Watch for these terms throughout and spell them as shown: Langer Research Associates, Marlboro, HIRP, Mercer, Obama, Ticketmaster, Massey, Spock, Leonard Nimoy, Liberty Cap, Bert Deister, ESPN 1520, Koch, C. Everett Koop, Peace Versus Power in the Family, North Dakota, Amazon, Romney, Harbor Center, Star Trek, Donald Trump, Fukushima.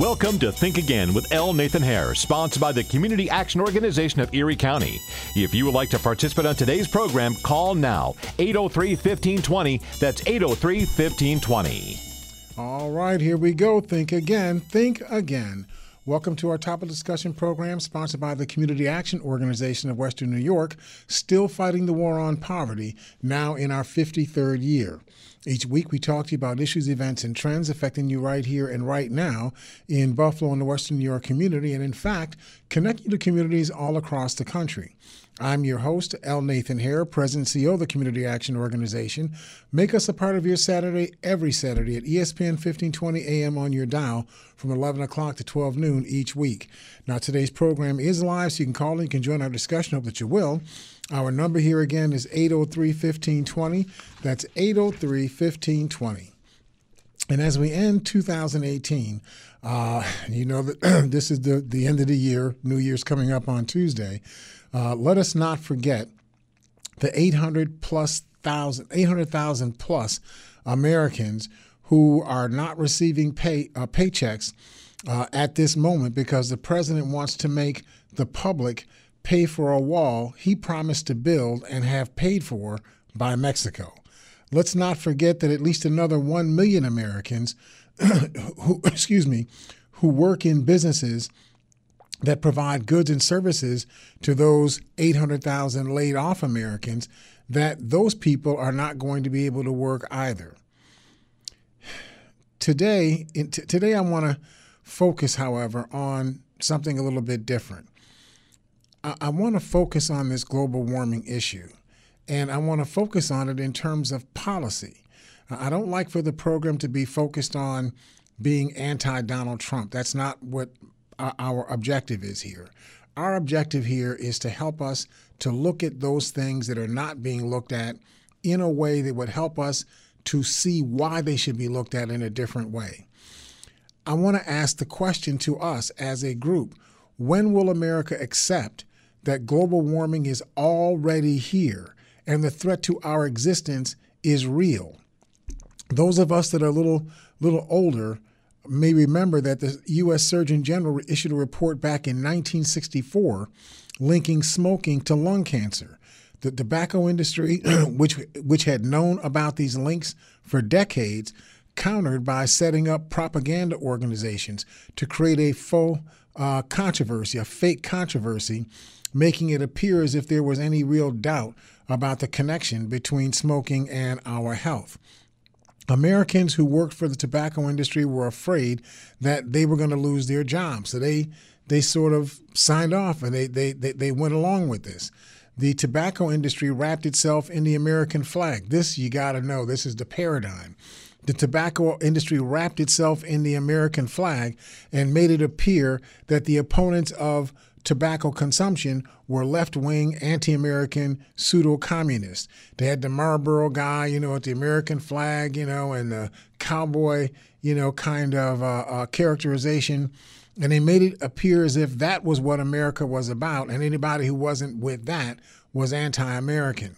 Welcome to Think Again with L. Nathan Hare, sponsored by the Community Action Organization of Erie County. If you would like to participate on today's program, call now, 803-1520. That's 803-1520. All right, here we go. Think Again. Think Again. Welcome to our topic discussion program sponsored by the Community Action Organization of Western New York, still fighting the war on poverty, now in our 53rd year. Each week we talk to you about issues, events, and trends affecting you right here and right now in Buffalo and the Western New York community, and in fact, connect you to communities all across the country. I'm your host, L. Nathan Hare, President and CEO of the Community Action Organization. Make us a part of your Saturday every Saturday at ESPN 1520 AM on your dial from 11 o'clock to 12 noon each week. Now, today's program is live, so you can call and you can join our discussion. Hope that you will. Our number here again is 803-1520. That's 803-1520. And as we end 2018, you know that this is the end of the year. New Year's coming up on Tuesday. Let us not forget the 800,000 plus Americans who are not receiving paychecks at this moment because the president wants to make the public pay for a wall he promised to build and have paid for by Mexico. Let's not forget that at least another 1 million Americans who work in businesses that provide goods and services to those 800,000 laid off Americans, that those people are not going to be able to work either. Today I want to focus, however, on something a little bit different. I want to focus on this global warming issue, and I want to focus on it in terms of policy. I don't like for the program to be focused on being anti-Donald Trump. That's not what our objective is here. Our objective here is to help us to look at those things that are not being looked at in a way that would help us to see why they should be looked at in a different way. I want to ask the question to us as a group: when will America accept that global warming is already here and the threat to our existence is real? Those of us that are a little older may remember that the U.S. Surgeon General issued a report back in 1964 linking smoking to lung cancer. The tobacco industry, which had known about these links for decades, countered by setting up propaganda organizations to create a faux controversy, a fake controversy, making it appear as if there was any real doubt about the connection between smoking and our health. Americans who worked for the tobacco industry were afraid that they were going to lose their jobs. So they sort of signed off and they went along with this. The tobacco industry wrapped itself in the American flag. This, you got to know, this is the paradigm. The tobacco industry wrapped itself in the American flag and made it appear that the opponents of tobacco consumption were left-wing, anti-American, pseudo-communists. They had the Marlboro guy, you know, with the American flag, you know, and the cowboy, you know, kind of characterization. And they made it appear as if that was what America was about, and anybody who wasn't with that was anti-American.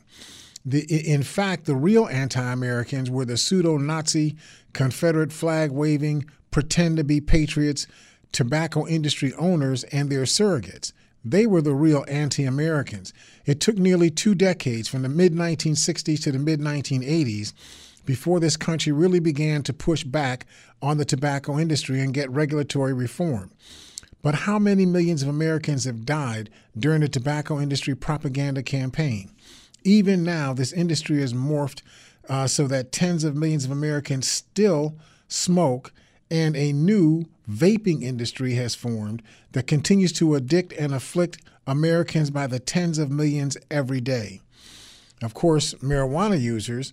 In fact, the real anti-Americans were the pseudo-Nazi, Confederate flag-waving, pretend-to-be-patriots, tobacco industry owners and their surrogates. They were the real anti-Americans. It took nearly 2 decades, from the mid-1960s to the mid-1980s, before this country really began to push back on the tobacco industry and get regulatory reform. But how many millions of Americans have died during the tobacco industry propaganda campaign? Even now, this industry has morphed so that tens of millions of Americans still smoke, and a new vaping industry has formed that continues to addict and afflict Americans by the tens of millions every day. Of course, marijuana users,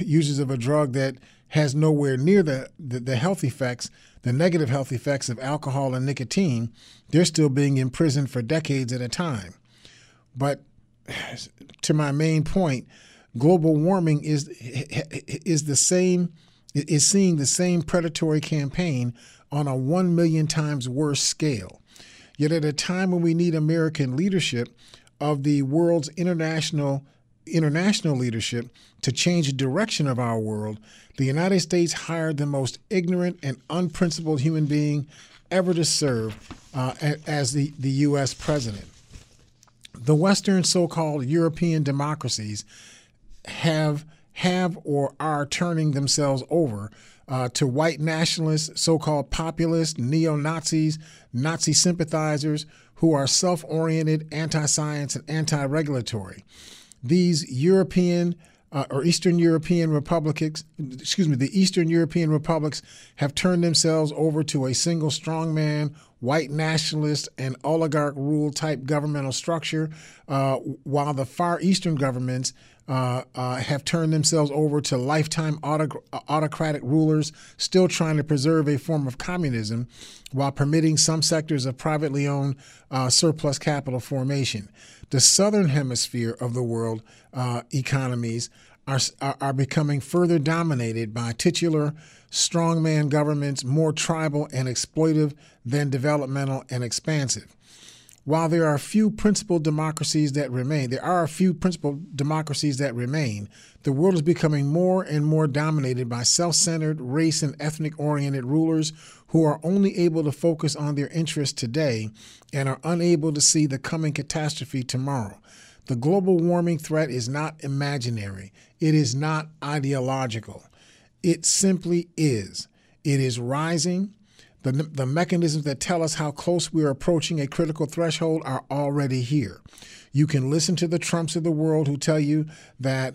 users of a drug that has nowhere near the health effects, the negative health effects of alcohol and nicotine, they're still being imprisoned for decades at a time. But to my main point, global warming is seeing the same predatory campaign on a 1 million times worse scale. Yet at a time when we need American leadership of the world's international international leadership to change the direction of our world, the United States hired the most ignorant and unprincipled human being ever to serve as the U.S. president. The Western so-called European democracies have or are turning themselves over to white nationalists, so-called populists, neo-Nazis, Nazi sympathizers who are self-oriented, anti-science, and anti-regulatory. These European or Eastern European republics, the Eastern European republics have turned themselves over to a single strongman, white nationalist, and oligarch rule type governmental structure, while the Far Eastern governments have turned themselves over to lifetime autocratic rulers still trying to preserve a form of communism while permitting some sectors of privately owned surplus capital formation. The southern hemisphere of the world economies are becoming further dominated by titular strongman governments, more tribal and exploitive than developmental and expansive. While there are a few principled democracies that remain, the world is becoming more and more dominated by self-centered, race and ethnic-oriented rulers who are only able to focus on their interests today and are unable to see the coming catastrophe tomorrow. The global warming threat is not imaginary. It is not ideological. It simply is. It is rising. The mechanisms that tell us how close we are approaching a critical threshold are already here. You can listen to the Trumps of the world who tell you that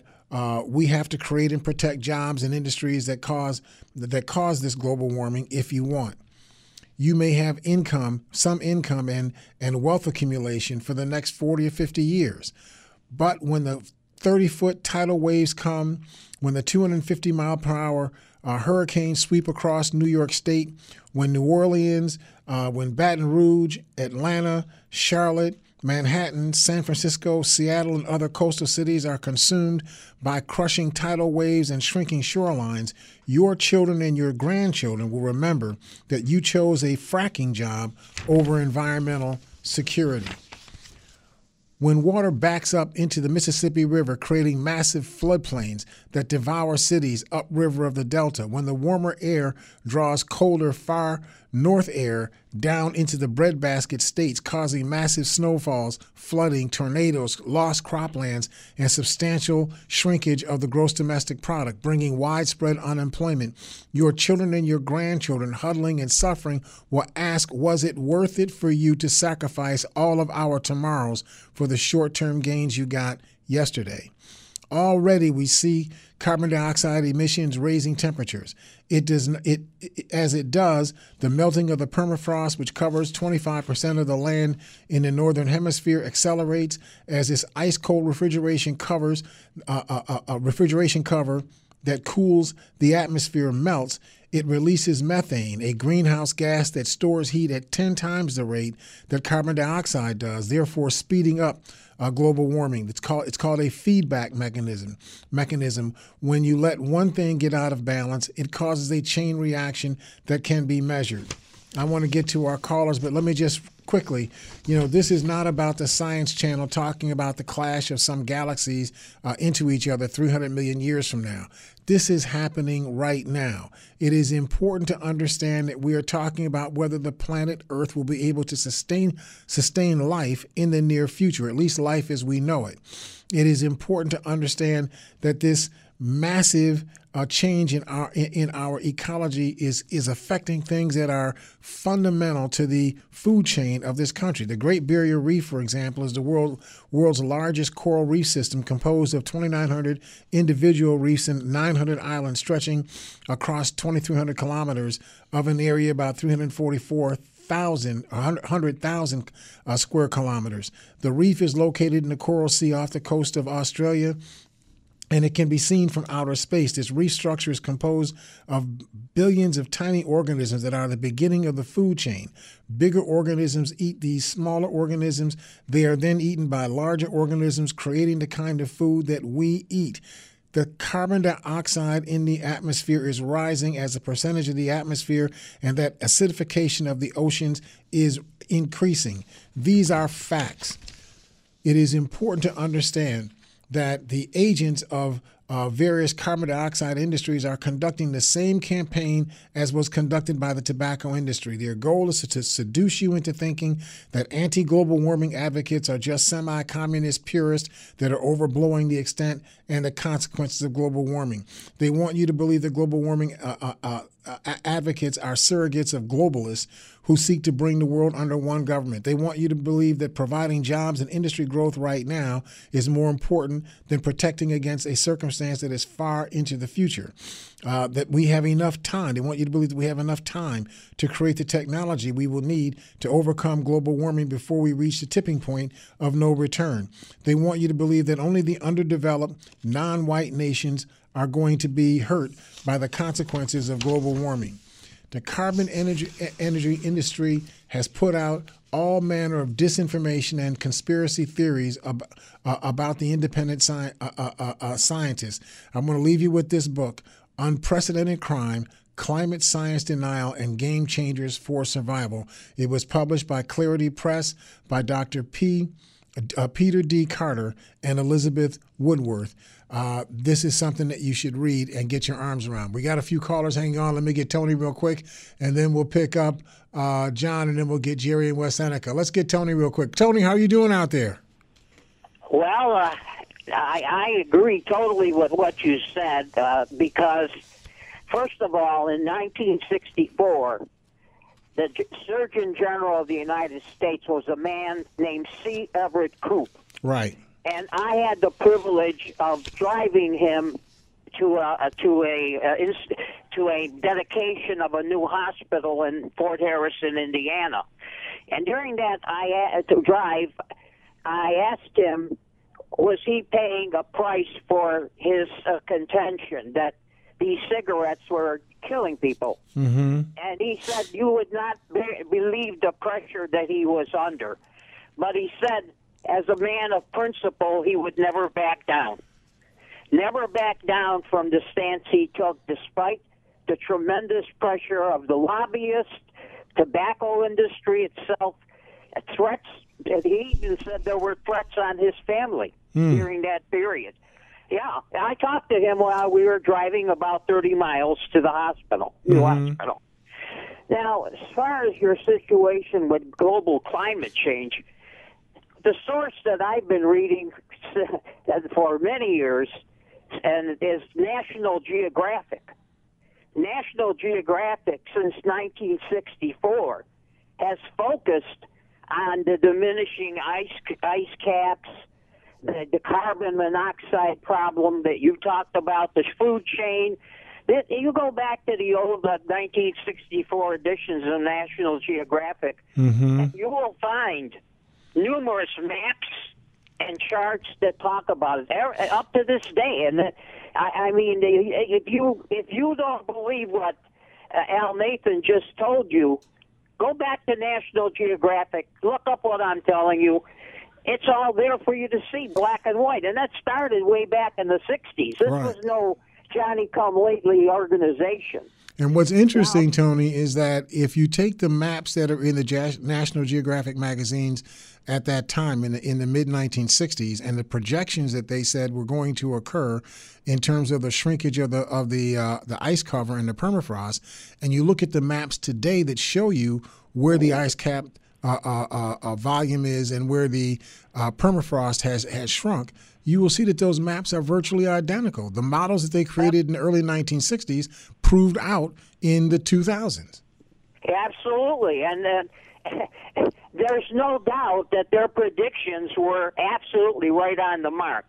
we have to create and protect jobs and industries that cause this global warming if you want. You may have some income and wealth accumulation for the next 40 or 50 years. But when the 30-foot tidal waves come, when the 250-mile-per-hour hurricanes sweep across New York State, when New Orleans, when Baton Rouge, Atlanta, Charlotte, Manhattan, San Francisco, Seattle, and other coastal cities are consumed by crushing tidal waves and shrinking shorelines, your children and your grandchildren will remember that you chose a fracking job over environmental security. When water backs up into the Mississippi River, creating massive floodplains that devour cities upriver of the Delta, when the warmer air draws colder, far north air down into the breadbasket states, causing massive snowfalls, flooding, tornadoes, lost croplands, and substantial shrinkage of the gross domestic product, bringing widespread unemployment, your children and your grandchildren huddling and suffering will ask, was it worth it for you to sacrifice all of our tomorrows for the short-term gains you got yesterday? Already we see carbon dioxide emissions raising temperatures. As it does, the melting of the permafrost, which covers 25% of the land in the northern hemisphere, accelerates as this ice-cold refrigeration cover that cools the atmosphere melts. It releases methane, a greenhouse gas that stores heat at 10 times the rate that carbon dioxide does, therefore speeding up global warming. It's called a feedback mechanism. When you let one thing get out of balance, it causes a chain reaction that can be measured. I want to get to our callers, but let me just quickly, this is not about the Science Channel talking about the clash of some galaxies into each other 300 million years from now. This is happening right now. It is important to understand that we are talking about whether the planet Earth will be able to sustain life in the near future, at least life as we know it. It is important to understand that this massive change in our ecology is affecting things that are fundamental to the food chain of this country. The Great Barrier Reef, for example, is the world's largest coral reef system, composed of 2,900 individual reefs and 900 islands stretching across 2,300 kilometers of an area about 100,000 square kilometers. The reef is located in the Coral Sea off the coast of Australia, and it can be seen from outer space. This reef structure is composed of billions of tiny organisms that are the beginning of the food chain. Bigger organisms eat these smaller organisms. They are then eaten by larger organisms, creating the kind of food that we eat. The carbon dioxide in the atmosphere is rising as a percentage of the atmosphere, and that acidification of the oceans is increasing. These are facts. It is important to understand that the agents of various carbon dioxide industries are conducting the same campaign as was conducted by the tobacco industry. Their goal is to seduce you into thinking that anti-global warming advocates are just semi-communist purists that are overblowing the extent and the consequences of global warming. They want you to believe that global warming advocates are surrogates of globalists who seek to bring the world under one government. They want you to believe that providing jobs and industry growth right now is more important than protecting against a circumstance that is far into the future, that we have enough time. They want you to believe that we have enough time to create the technology we will need to overcome global warming before we reach the tipping point of no return. They want you to believe that only the underdeveloped, non-white nations are going to be hurt by the consequences of global warming. The carbon energy industry has put out all manner of disinformation and conspiracy theories about the independent scientists. I'm going to leave you with this book, Unprecedented Crime, Climate Science Denial and Game Changers for Survival. It was published by Clarity Press by Dr. Peter D. Carter and Elizabeth Woodworth. This is something that you should read and get your arms around. We got a few callers hanging on. Let me get Tony real quick, and then we'll pick up John, and then we'll get Jerry and West Seneca. Let's get Tony real quick. Tony, how are you doing out there? Well, I agree totally with what you said because, first of all, in 1964, the Surgeon General of the United States was a man named C. Everett Koop. Right. And I had the privilege of driving him to a dedication of a new hospital in Fort Harrison, Indiana. And during that drive, I asked him, was he paying a price for his contention that these cigarettes were killing people? Mm-hmm. And he said you would not believe the pressure that he was under. But he said, as a man of principle, he would never back down. Never back down from the stance he took, despite the tremendous pressure of the lobbyists, tobacco industry itself, threats. He even said there were threats on his family during that period. Yeah, I talked to him while we were driving about 30 miles to the hospital, new hospital. Now, as far as your situation with global climate change, the source that I've been reading for many years and is National Geographic. National Geographic, since 1964, has focused on the diminishing ice caps, the carbon monoxide problem that you talked about, the food chain. You go back to the old 1964 editions of National Geographic, and you will find numerous maps and charts that talk about it up to this day. And I mean, if you don't believe what L. Nathan just told you, go back to National Geographic, look up what I'm telling you. It's all there for you to see, black and white. And that started way back in the 60s. This was no Johnny-come-lately organization. And what's interesting, Tony, is that if you take the maps that are in the National Geographic magazines at that time in the mid-1960s and the projections that they said were going to occur in terms of the shrinkage of the ice cover and the permafrost, and you look at the maps today that show you where the ice cap volume is and where the permafrost has shrunk, you will see that those maps are virtually identical. The models that they created in the early 1960s proved out in the 2000s. Absolutely. And there's no doubt that their predictions were absolutely right on the mark.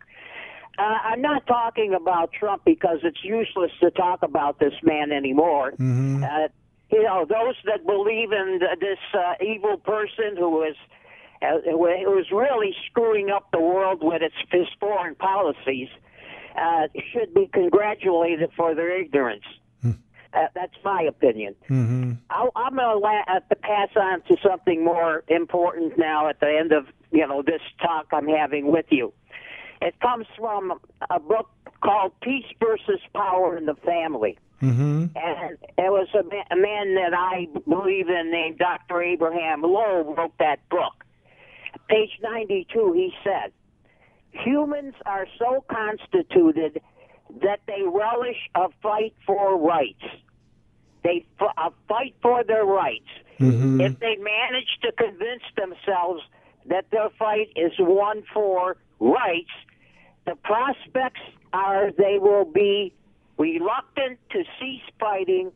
I'm not talking about Trump because it's useless to talk about this man anymore. You know, those that believe in this evil person who is really screwing up the world with his foreign policies should be congratulated for their ignorance. That's my opinion. I'm going to pass on to something more important now at the end of this talk I'm having with you. It comes from a book called Peace Versus Power in the Family. And it was a man that I believe in named Dr. Abraham Low wrote that book. Page 92, he said, humans are so constituted that they relish a fight for rights. They fight for their rights. Mm-hmm. If they manage to convince themselves that their fight is one for rights, the prospects are they will be reluctant to cease fighting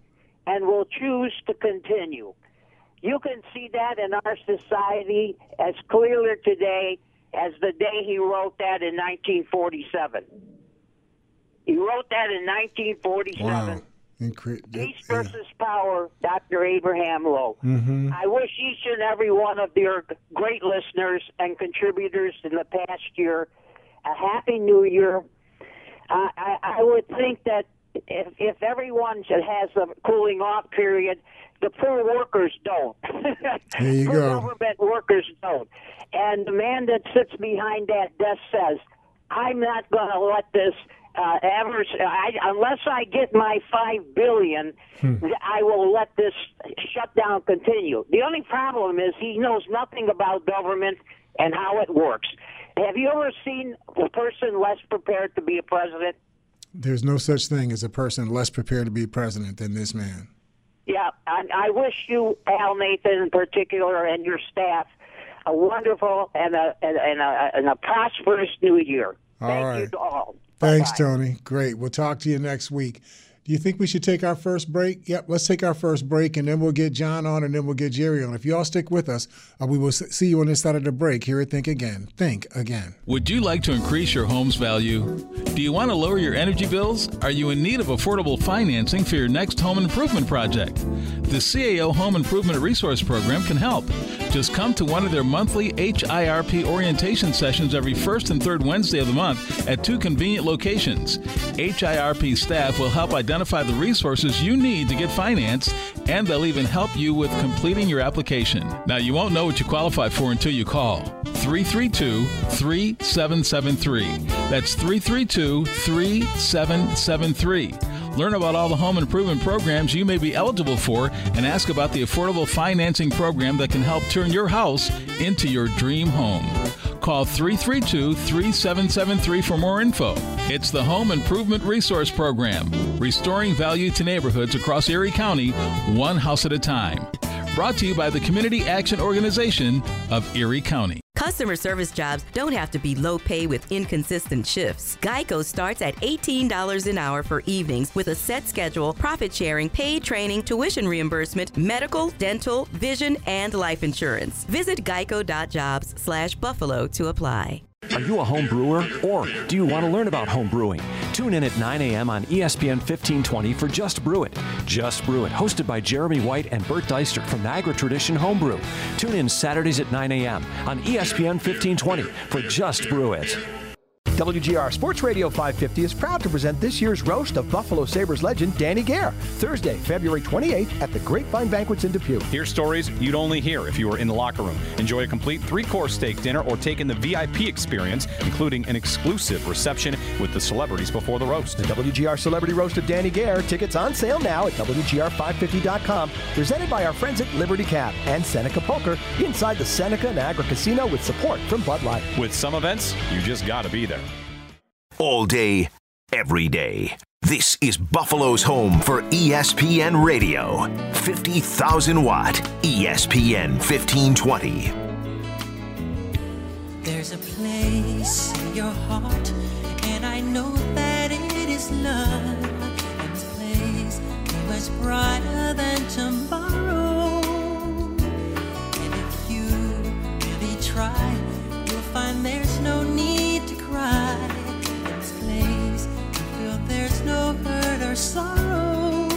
and will choose to continue. You can see that in our society as clearly today as the day he wrote that in 1947. He wrote that in 1947. Wow. Peace Versus Power, Dr. Abraham Low. Mm-hmm. I wish each and every one of your great listeners and contributors in the past year a happy new year. I would think that if everyone has a cooling off period, the poor workers don't. There you go. Government workers don't. And the man that sits behind that desk says, I'm not going to let this unless I get my $5 billion, I will let this shutdown continue. The only problem is he knows nothing about government and how it works. Have you ever seen a person less prepared to be a president? There's no such thing as a person less prepared to be president than this man. Yeah, I wish you, Al Nathan in particular, and your staff a wonderful and a prosperous new year. Thank you to all. Thanks, Tony. Great. We'll talk to you next week. Do you think we should take our first break? Yep, let's take our first break, and then we'll get John on, and then we'll get Jerry on. If you all stick with us, we will see you on this side of the break here at Think Again. Think Again. Would you like to increase your home's value? Do you want to lower your energy bills? Are you in need of affordable financing for your next home improvement project? The CAO Home Improvement Resource Program can help. Just come to one of their monthly HIRP orientation sessions every first and third Wednesday of the month at two convenient locations. HIRP staff will help identify the resources you need to get financed, and they'll even help you with completing your application. Now, you won't know what you qualify for until you call 332-3773. That's 332-3773. Learn about all the home improvement programs you may be eligible for and ask about the affordable financing program that can help turn your house into your dream home. Call 332-3773 for more info. It's the Home Improvement Resource Program, restoring value to neighborhoods across Erie County, one house at a time. Brought to you by the Community Action Organization of Erie County. Customer service jobs don't have to be low pay with inconsistent shifts. GEICO starts at $18 an hour for evenings with a set schedule, profit sharing, paid training, tuition reimbursement, medical, dental, vision, and life insurance. Visit geico.jobs/buffalo to apply. Are you a home brewer, or do you want to learn about home brewing? Tune in at 9 a.m. on ESPN 1520 for Just Brew It. Just Brew It, hosted by Jeremy White and Bert Deister from Niagara Tradition Homebrew. Tune in Saturdays at 9 a.m. on ESPN 1520 for Just Brew It. WGR Sports Radio 550 is proud to present this year's roast of Buffalo Sabres legend Danny Gare, Thursday, February 28th at the Grapevine Banquets in Depew. Hear stories you'd only hear if you were in the locker room. Enjoy a complete three-course steak dinner or take in the VIP experience, including an exclusive reception with the celebrities before the roast. The WGR Celebrity Roast of Danny Gare, tickets on sale now at WGR550.com, presented by our friends at Liberty Cap and Seneca Poker inside the Seneca Niagara Casino with support from Bud Light. With some events, you just gotta be there. All day, every day. This is Buffalo's home for ESPN Radio. 50,000 watt ESPN 1520. There's a place in your heart, and I know that it is love. And this place is much brighter than tomorrow. And if you really try, you'll find there's no need to cry. In this place, you feel there's no hurt or sorrow.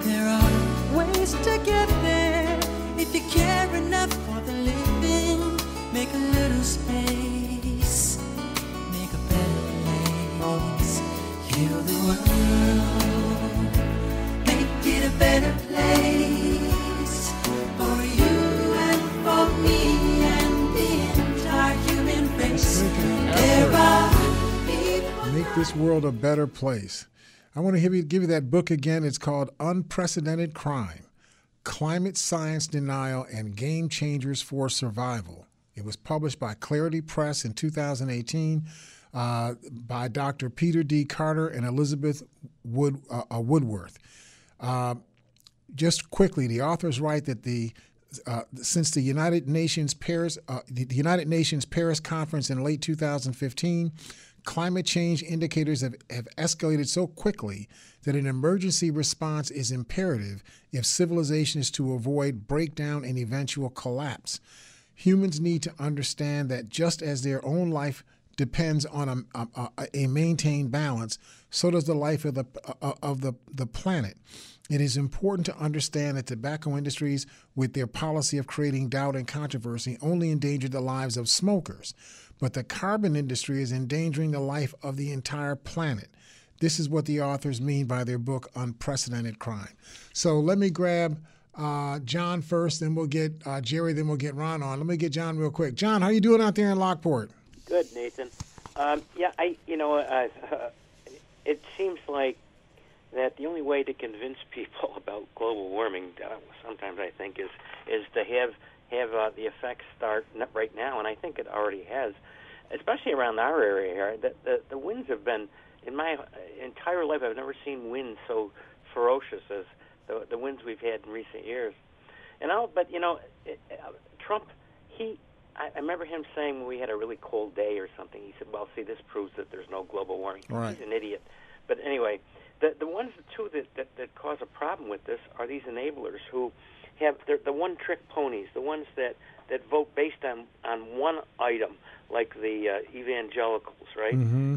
There are ways to get there. If you care enough for the living, make a little space, make a better place. Heal the world, make it a better place for you and for me. Make this world a better place. I want to give you that book again. It's called Unprecedented Crime, Climate Science Denial and Game Changers for Survival. It was published by Clarity Press in 2018 by Dr. Peter D. Carter and Elizabeth Woodworth. Just quickly, the authors write that since the United Nations Paris Conference in late 2015, climate change indicators have escalated so quickly that an emergency response is imperative if civilization is to avoid breakdown and eventual collapse. Humans need to understand that just as their own life depends on a maintained balance, so does the life of the planet. It is important to understand that tobacco industries, with their policy of creating doubt and controversy, only endanger the lives of smokers. But the carbon industry is endangering the life of the entire planet. This is what the authors mean by their book, Unprecedented Crime. So let me grab John first, then we'll get Jerry, then we'll get Ron on. Let me get John real quick. John, how you doing out there in Lockport? Good, Nathan. It seems like that the only way to convince people about global warming, sometimes I think, is to have the effects start right now, and I think it already has, especially around our area here. The winds have been, in my entire life, I've never seen winds so ferocious as the winds we've had in recent years. Trump, I remember him saying when we had a really cold day or something, he said, well, see, this proves that there's no global warming. Right. He's an idiot. But anyway, the ones, too, that cause a problem with this are these enablers who have the one-trick ponies, the ones that vote based on one item, like the evangelicals, right? Mm-hmm.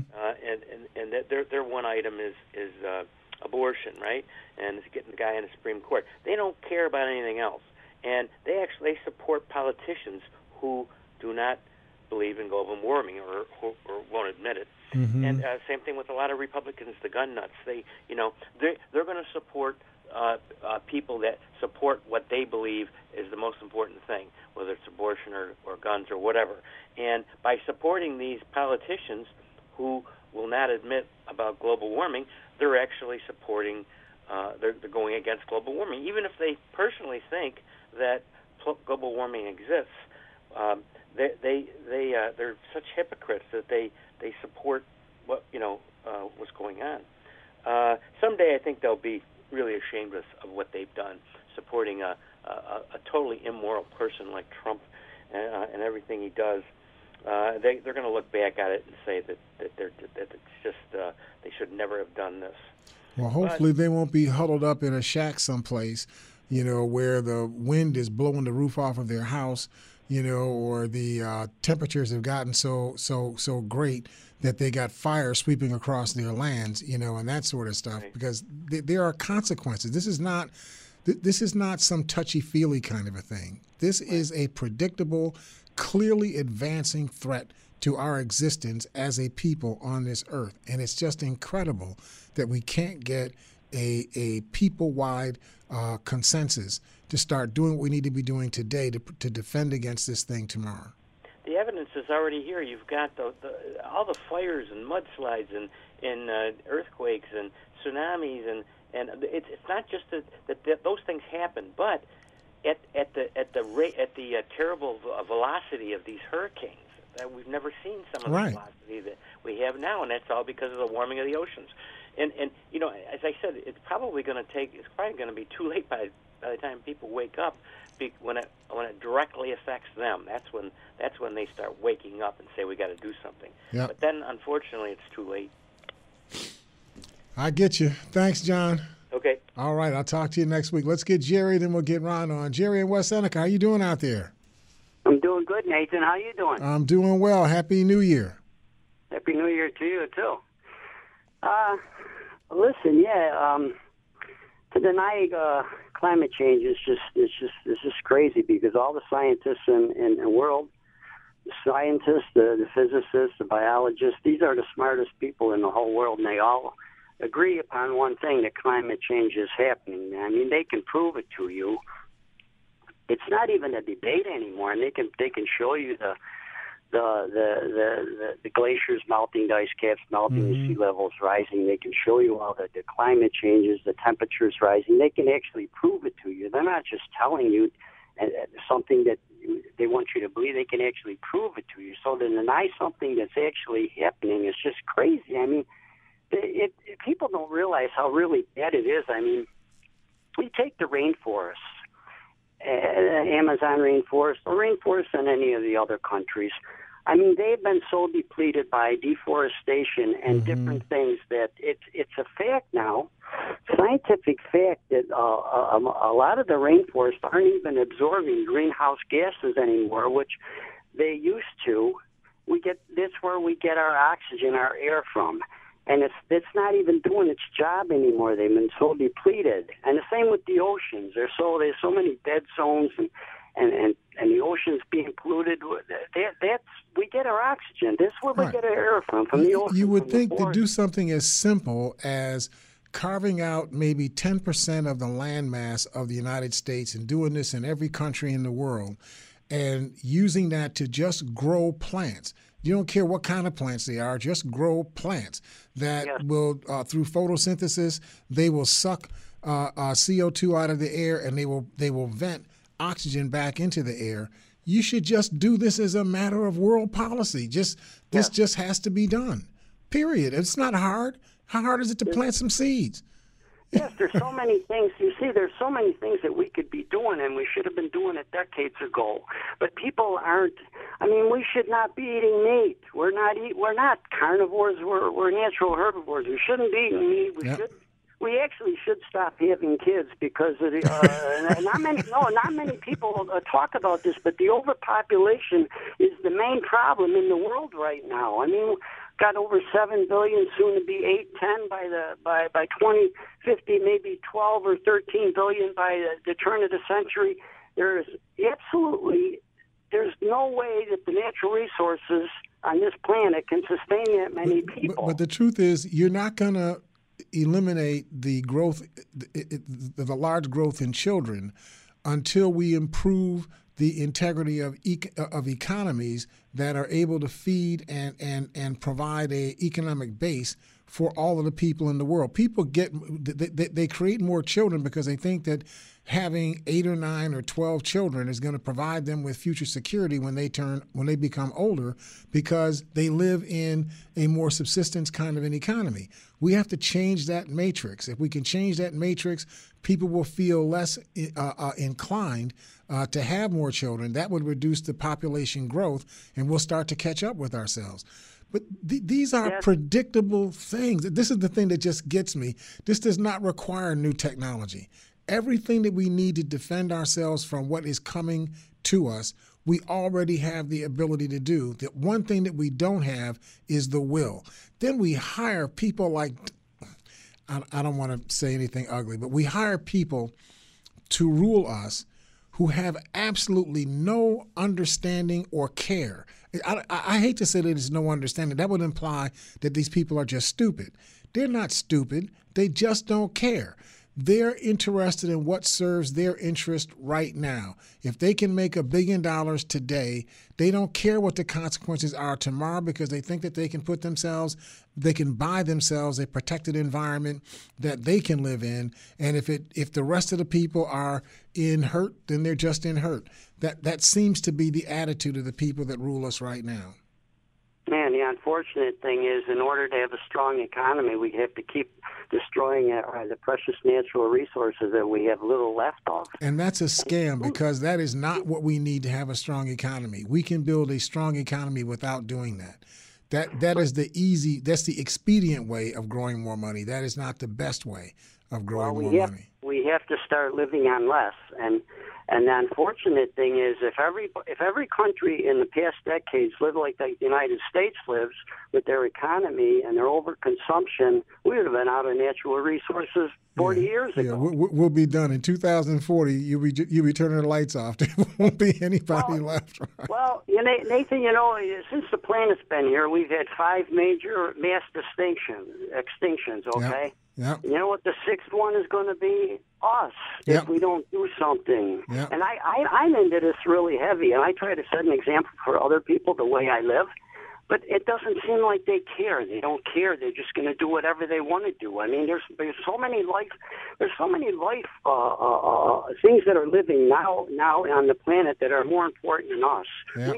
And their one item is abortion, right? And it's getting the guy in the Supreme Court. They don't care about anything else, and they actually support politicians who do not believe in global warming or won't admit it. Mm-hmm. And same thing with a lot of Republicans, the gun nuts. They're going to support people that support what they believe is the most important thing, whether it's abortion or guns or whatever. And by supporting these politicians who will not admit about global warming, they're actually supporting, they're going against global warming. Even if they personally think that global warming exists, they're such hypocrites that they support what's going on. Someday, I think they'll be really ashamed of what they've done, supporting a totally immoral person like Trump and everything he does. They're going to look back at it and say that it's just they should never have done this. Well, hopefully they won't be huddled up in a shack someplace, where the wind is blowing the roof off of their house, or the temperatures have gotten so great that they got fire sweeping across their lands, and that sort of stuff, because there are consequences. This is not some touchy-feely kind of a thing. This is a predictable, clearly advancing threat to our existence as a people on this earth, and it's just incredible that we can't get a people-wide consensus to start doing what we need to be doing today to defend against this thing tomorrow. The evidence is already here. You've got all the fires and mudslides and earthquakes and tsunamis, and it's not just that those things happen, but at the terrible velocity of these hurricanes that we've never seen some of the velocity that we have now, and that's all because of the warming of the oceans. And as I said, it's probably going to be too late by the time people wake up, when it directly affects them. That's when they start waking up and say we got to do something. Yep. But then, unfortunately, it's too late. I get you. Thanks, John. Okay. All right. I'll talk to you next week. Let's get Jerry, then we'll get Ron on. Jerry in West Seneca, how you doing out there? I'm doing good, Nathan. How you doing? I'm doing well. Happy New Year. Happy New Year to you too. To deny climate change is just crazy, because all the scientists in the world, the scientists, the physicists, the biologists, these are the smartest people in the whole world, and they all agree upon one thing: that climate change is happening. I mean, they can prove it to you. It's not even a debate anymore, and they can show you the glaciers melting, the ice caps melting, mm-hmm. the sea levels rising. They can show you all the climate changes, the temperatures rising. They can actually prove it to you. They're not just telling you something that they want you to believe, they can actually prove it to you. So to deny something that's actually happening is just crazy. I mean, people don't realize how really bad it is. I mean, we take the rainforests, Amazon rainforest, or rainforests in any of the other countries. I mean, they've been so depleted by deforestation and different things that it's a fact now, scientific fact, that a lot of the rainforests aren't even absorbing greenhouse gases anymore, which they used to. That's where we get our oxygen, our air from. And it's not even doing its job anymore. They've been so depleted. And the same with the oceans. There's so many dead zones and the oceans being polluted. We get our oxygen. That's where we get our air from the ocean. You would think to do something as simple as carving out maybe 10% of the landmass of the United States and doing this in every country in the world and using that to just grow plants. You don't care what kind of plants they are, just grow plants that will, through photosynthesis, they will suck CO2 out of the air and they will vent oxygen back into the air. You should just do this as a matter of world policy. This just has to be done, period. It's not hard. How hard is it to plant some seeds? Yes, there's so many things. You see, there's so many things that we could be doing, and we should have been doing it decades ago. But people aren't. I mean, we should not be eating meat. We're not carnivores. We're natural herbivores. We shouldn't be eating meat. We actually should stop having kids because of the. Not many people talk about this, but the overpopulation is the main problem in the world right now. I mean, got over 7 billion, soon to be 8, 10 by 2050, maybe 12 or 13 billion by the turn of the century. There's no way that the natural resources on this planet can sustain that many people. But the truth is, you're not going to eliminate the growth, the large growth in children, until we improve the integrity of economies that are able to feed and provide an economic base for all of the people in the world. People they create more children because they think that having 8 or 9 or 12 children is going to provide them with future security when they become older, because they live in a more subsistence kind of an economy. We have to change that matrix. If we can change that matrix, people will feel less inclined to have more children. That would reduce the population growth, and we'll start to catch up with ourselves. But these are predictable things. This is the thing that just gets me. This does not require new technology. Everything that we need to defend ourselves from what is coming to us, we already have the ability to do. The one thing that we don't have is the will. Then we hire people like, I don't want to say anything ugly, but we hire people to rule us who have absolutely no understanding or care. I hate to say that there's no understanding. That would imply that these people are just stupid. They're not stupid. They just don't care. They're interested in what serves their interest right now. If they can make $1 billion today, they don't care what the consequences are tomorrow, because they think that they can buy themselves a protected environment that they can live in. And if the rest of the people are in hurt, then they're just in hurt. That seems to be the attitude of the people that rule us right now. Man, the unfortunate thing is, in order to have a strong economy, we have to keep destroying the precious natural resources that we have little left of. And that's a scam, because that is not what we need to have a strong economy. We can build a strong economy without doing that. That's the expedient way of growing more money. That is not the best way of growing more money. We have to start living on less. And the unfortunate thing is, if every country in the past decades lived like the United States lives, with their economy and their overconsumption, we would have been out of natural resources 40 years ago. Yeah, we'll be done. In 2040, you'll be turning the lights off. There won't be anybody left. Right? Well, Nathan, since the planet's been here, we've had 5 major mass extinctions, okay? Yep. Yep. You know what the 6th one is going to be? Us, if we don't do something. Yep. And I'm into this really heavy, and I try to set an example for other people the way I live. But it doesn't seem like they care. They don't care. They're just going to do whatever they want to do. I mean, there's so many life, things that are living now on the planet that are more important than us. Yep.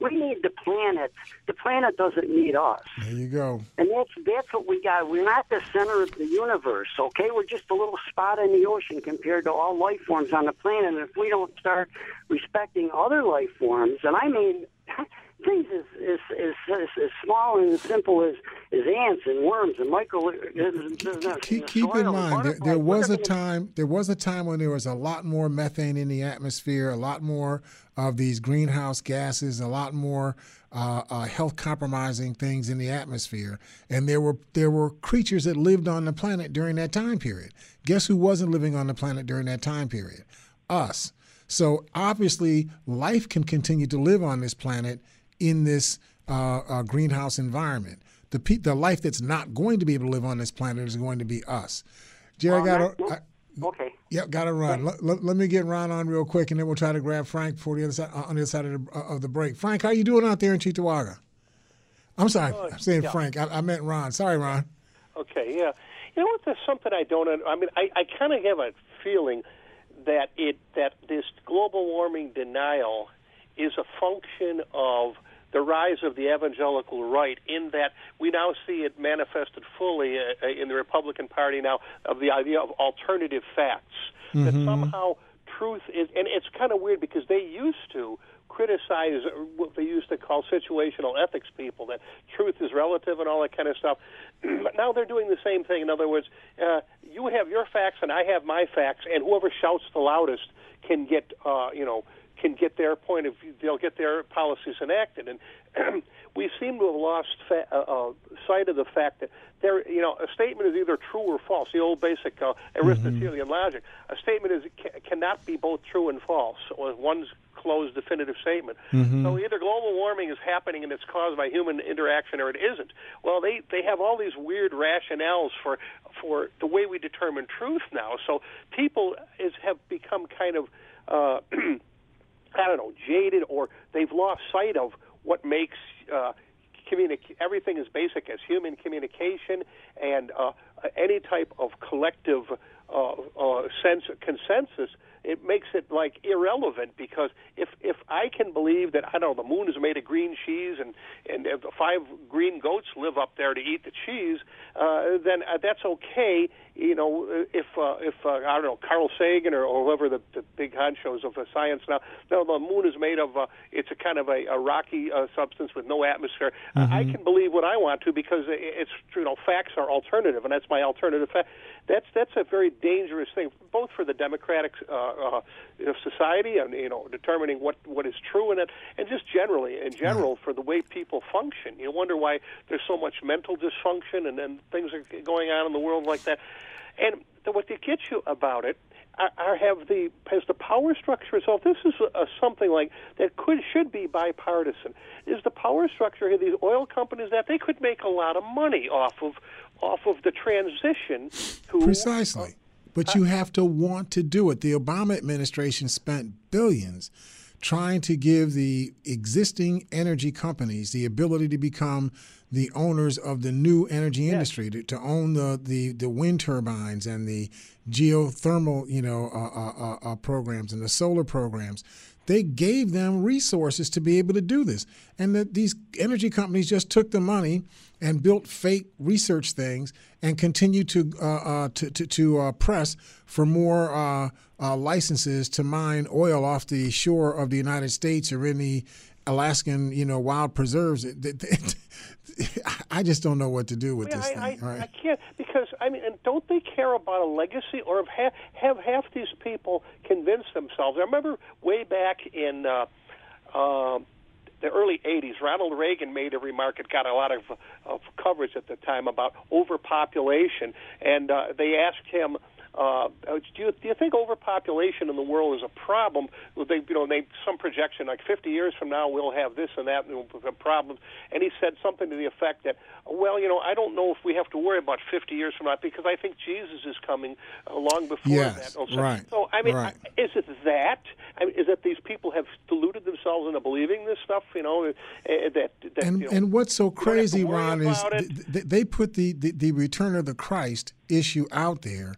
We need the planet. The planet doesn't need us. There you go. And that's what we got. We're not the center of the universe, okay? We're just a little spot in the ocean compared to all life forms on the planet. And if we don't start respecting other life forms, and I mean things as small and as simple as ants and worms and microorganisms. Keep in mind, there was a time when there was a lot more methane in the atmosphere, a lot more of these greenhouse gases, a lot more health compromising things in the atmosphere, and there were creatures that lived on the planet during that time period. Guess who wasn't living on the planet during that time period? Us. So obviously, life can continue to live on this planet in this greenhouse environment. The life that's not going to be able to live on this planet is going to be us. Jerry, gotta run. Right. Let me get Ron on real quick, and then we'll try to grab Frank for the other side, on the other side of the break. Frank, how you doing out there in Cheektowaga? I'm sorry, I'm saying yeah. Frank. I meant Ron. Sorry, Ron. Okay, yeah. You know what? There's something I don't. I kind of have a feeling that this global warming denial is a function of the rise of the evangelical right, in that we now see it manifested fully in the Republican Party now, of the idea of alternative facts, mm-hmm. that somehow truth is, and it's kind of weird because they used to criticize what they used to call situational ethics people, that truth is relative and all that kind of stuff. But now they're doing the same thing. In other words, you have your facts and I have my facts, and whoever shouts the loudest can get, can get their point of view. They'll get their policies enacted. And we seem to have lost sight of the fact that there, a statement is either true or false. The old basic Aristotelian mm-hmm. logic. A statement cannot be both true and false, or one's closed definitive statement. Mm-hmm. So either global warming is happening and it's caused by human interaction, or it isn't. Well, they have all these weird rationales for the way we determine truth now. So people have become kind of jaded, or they've lost sight of what makes everything as basic as human communication and any type of collective sense of consensus. It makes it like irrelevant, because if I can believe that, I don't know, the moon is made of green cheese and if the 5 green goats live up there to eat the cheese, then that's okay. If I don't know, Carl Sagan or whoever the big honchos of science now, no, the moon is made of it's a kind of a rocky substance with no atmosphere. Mm-hmm. I can believe what I want to because it's facts are alternative, and that's my alternative fact. That's a very dangerous thing, both for the democratic society and determining what is true in it, and just generally for the way people function. You wonder why there's so much mental dysfunction and things are going on in the world like that. And what they get you about it has the power structure itself. This is something like that should be bipartisan. Is the power structure here? These oil companies, that they could make a lot of money off of the transition to precisely. But you have to want to do it. The Obama administration spent billions trying to give the existing energy companies the ability to become the owners of the new energy industry, to own the wind turbines and the geothermal programs and the solar programs. They gave them resources to be able to do this. And these energy companies just took the money and built fake research things and continue to press for more licenses to mine oil off the shore of the United States or in the Alaskan, wild preserves. I just don't know what to do with this thing. All right? I can't, because and don't they care about a legacy, or have half these people convince themselves? I remember way back in the early 80s, Ronald Reagan made a remark. It got a lot of coverage at the time about overpopulation, and they asked him, do you think overpopulation in the world is a problem? Some projection like 50 years from now we'll have this and that and we'll have problems. And he said something to the effect that, well, I don't know if we have to worry about 50 years from now because I think Jesus is coming long before that. So, right. Is it that? I mean, is that these people have deluded themselves into believing this stuff, you know. And what's so crazy, Ron, is they put the Return of the Christ issue out there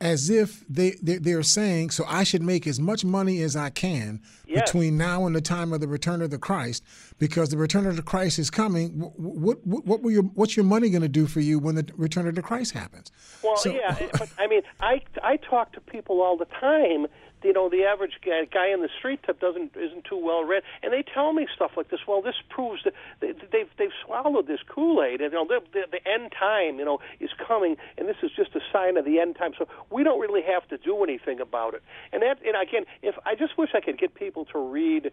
as if they're saying, so I should make as much money as I can between now and the time of the Return of the Christ, because the Return of the Christ is coming. What's your money going to do for you when the Return of the Christ happens? Well, so, yeah, but I mean, I talk to people all the time. You know, the average guy in the street that isn't too well read, and they tell me stuff like this. Well, this proves that they've swallowed this Kool-Aid, and you know, the end time, you know, is coming, and this is just a sign of the end time. So we don't really have to do anything about it. And again, if I just wish I could get people to read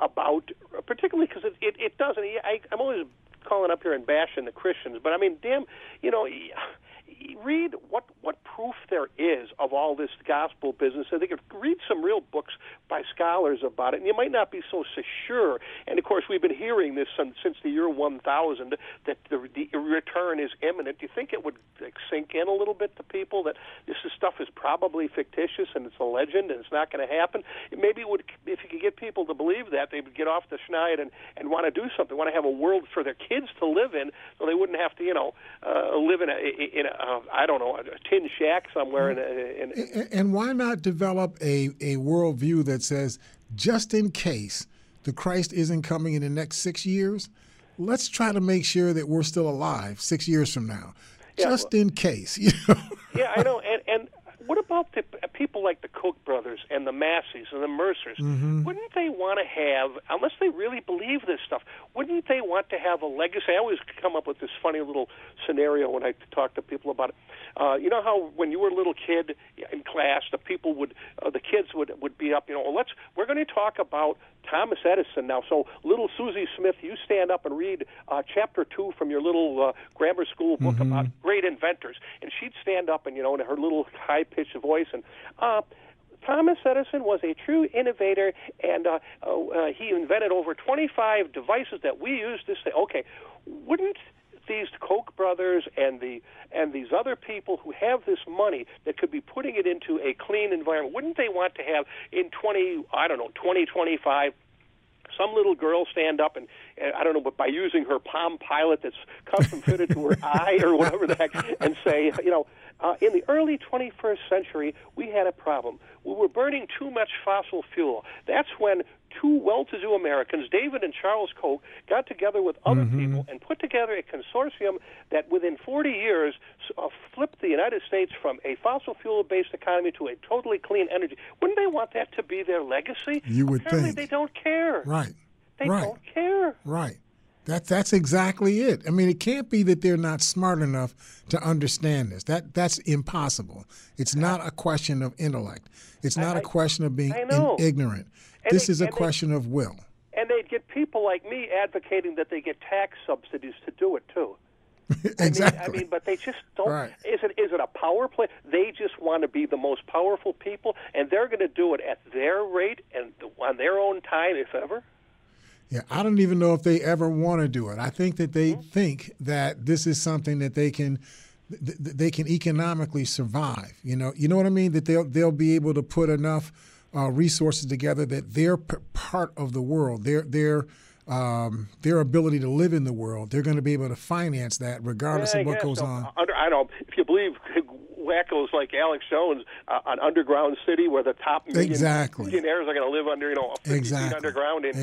about, particularly because it doesn't. I'm always calling up here and bashing the Christians, but I mean, damn, you know. Read what proof there is of all this gospel business. I think if you read some real books by scholars about it, and you might not be so sure. And, of course, we've been hearing this since the year 1000, that the return is imminent. Do you think it would sink in a little bit to people that this stuff is probably fictitious and it's a legend and it's not going to happen? Maybe it would, if you could get people to believe that, they would get off the schneid and want to do something, want to have a world for their kids to live in so they wouldn't have to, you know, live in a I don't know, a tin shack somewhere. And why not develop a worldview that says, just in case the Christ isn't coming in the next 6 years, let's try to make sure that we're still alive 6 years from now, in case. You know? Yeah, I know. And what about the people like the Koch brothers and the Masseys and the Mercers? Mm-hmm. Wouldn't they want to have, unless they really believe this stuff, wouldn't they want to have a legacy? I always come up with this funny little scenario when I talk to people about it. You know how when you were a little kid in class, the kids would be up, you know, well, we're going to talk about Thomas Edison now. So little Susie Smith, you stand up and read chapter 2 from your little grammar school book about great inventors. And she'd stand up and, you know, in her little high-pitched voice and, Thomas Edison was a true innovator, and he invented over 25 devices that we use this day. Okay, wouldn't these Koch brothers and these other people who have this money that could be putting it into a clean environment, wouldn't they want to have in 2025 some little girl stand up and I don't know, but by using her Palm Pilot that's custom fitted to her eye or whatever the heck, and say, you know, in the early 21st century, we had a problem. We were burning too much fossil fuel. That's when two well-to-do Americans, David and Charles Koch, got together with other people and put together a consortium that within 40 years flipped the United States from a fossil fuel-based economy to a totally clean energy. Wouldn't they want that to be their legacy? You would Apparently think. They don't care. Right. They don't care. Right. That's exactly it. I mean, it can't be that they're not smart enough to understand this. That's impossible. It's not a question of intellect. It's not a question of being ignorant. This is a question of will. And they'd get people like me advocating that they get tax subsidies to do it, too. Exactly. I mean, but they just don't. Right. Is it a power play? They just want to be the most powerful people, and they're going to do it at their rate and on their own time, if ever. Yeah, I don't even know if they ever want to do it. I think that they think that this is something that they can economically survive. You know what I mean? That they'll be able to put enough resources together that their part of the world, their ability to live in the world, they're going to be able to finance that regardless of what goes on. I don't. If you believe wackos like Alex Jones, an underground city where the top millionaires are going to live under, you know, 50 feet underground in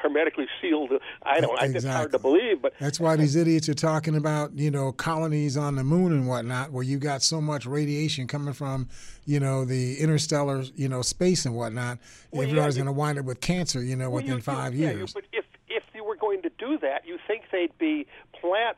hermetically sealed. I don't. It's hard to believe, but that's why these idiots are talking about, you know, colonies on the moon and whatnot, where you got so much radiation coming from, you know, the interstellar, you know, space and whatnot. Well, everybody's going to wind up with cancer, you know, within 5 years. But if you were going to do that, you think they'd be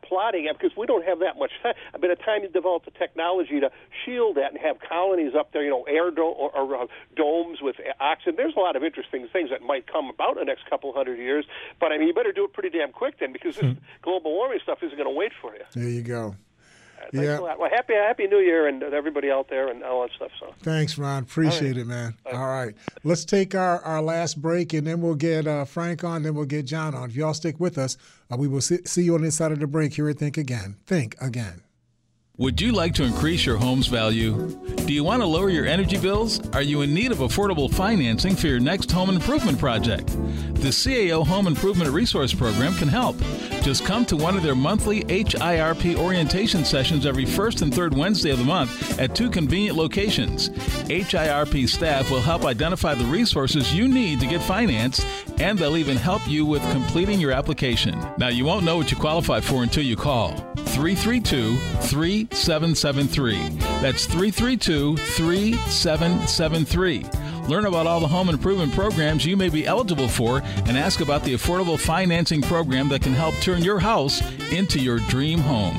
plotting it, because we don't have that much time. By the time you develop the technology to shield that and have colonies up there, you know, air domes with oxygen, there's a lot of interesting things that might come about in the next couple hundred years. But, I mean, you better do it pretty damn quick then, because this global warming stuff isn't going to wait for you. There you go. Thanks a lot. Well, happy New Year and everybody out there and all that stuff. So thanks, Ron. Appreciate it, man. All right. Let's take our last break, and then we'll get Frank on, then we'll get John on. If y'all stick with us, we will see you on the inside of the break here at Think Again. Would you like to increase your home's value? Do you want to lower your energy bills? Are you in need of affordable financing for your next home improvement project? The CAO Home Improvement Resource Program can help. Just come to one of their monthly HIRP orientation sessions every first and third Wednesday of the month at two convenient locations. HIRP staff will help identify the resources you need to get financed, and they'll even help you with completing your application. Now, you won't know what you qualify for until you call 332-3773. That's 332-3773. Learn about all the home improvement programs you may be eligible for and ask about the affordable financing program that can help turn your house into your dream home.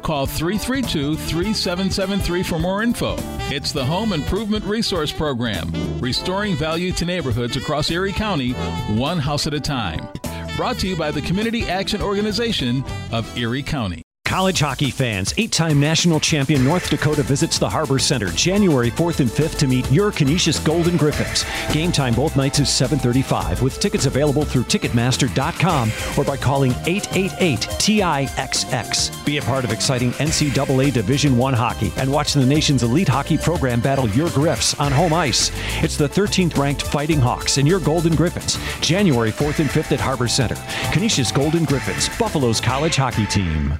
Call 332-3773 for more info. It's the Home Improvement Resource Program, restoring value to neighborhoods across Erie County, one house at a time. Brought to you by the Community Action Organization of Erie County. College hockey fans, eight-time national champion North Dakota visits the Harbor Center January 4th and 5th to meet your Canisius Golden Griffins. Game time both nights is 7:35, with tickets available through Ticketmaster.com or by calling 888-TIXX. Be a part of exciting NCAA Division I hockey and watch the nation's elite hockey program battle your Griffs on home ice. It's the 13th-ranked Fighting Hawks and your Golden Griffins, January 4th and 5th at Harbor Center. Canisius Golden Griffins, Buffalo's college hockey team.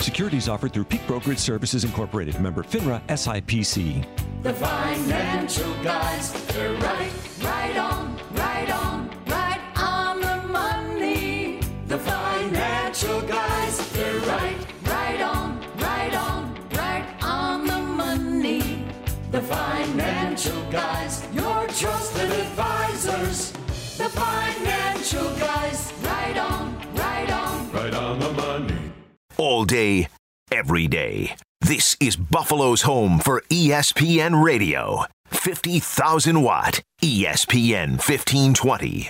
Securities offered through Peak Brokerage Services Incorporated, member FINRA SIPC. The financial guys, they're right on the money. The financial guys, they're right on the money. The financial guys, your trusted advisors. The financial guys, right on the money. All day, every day. This is Buffalo's home for ESPN Radio. 50,000 watt ESPN 1520.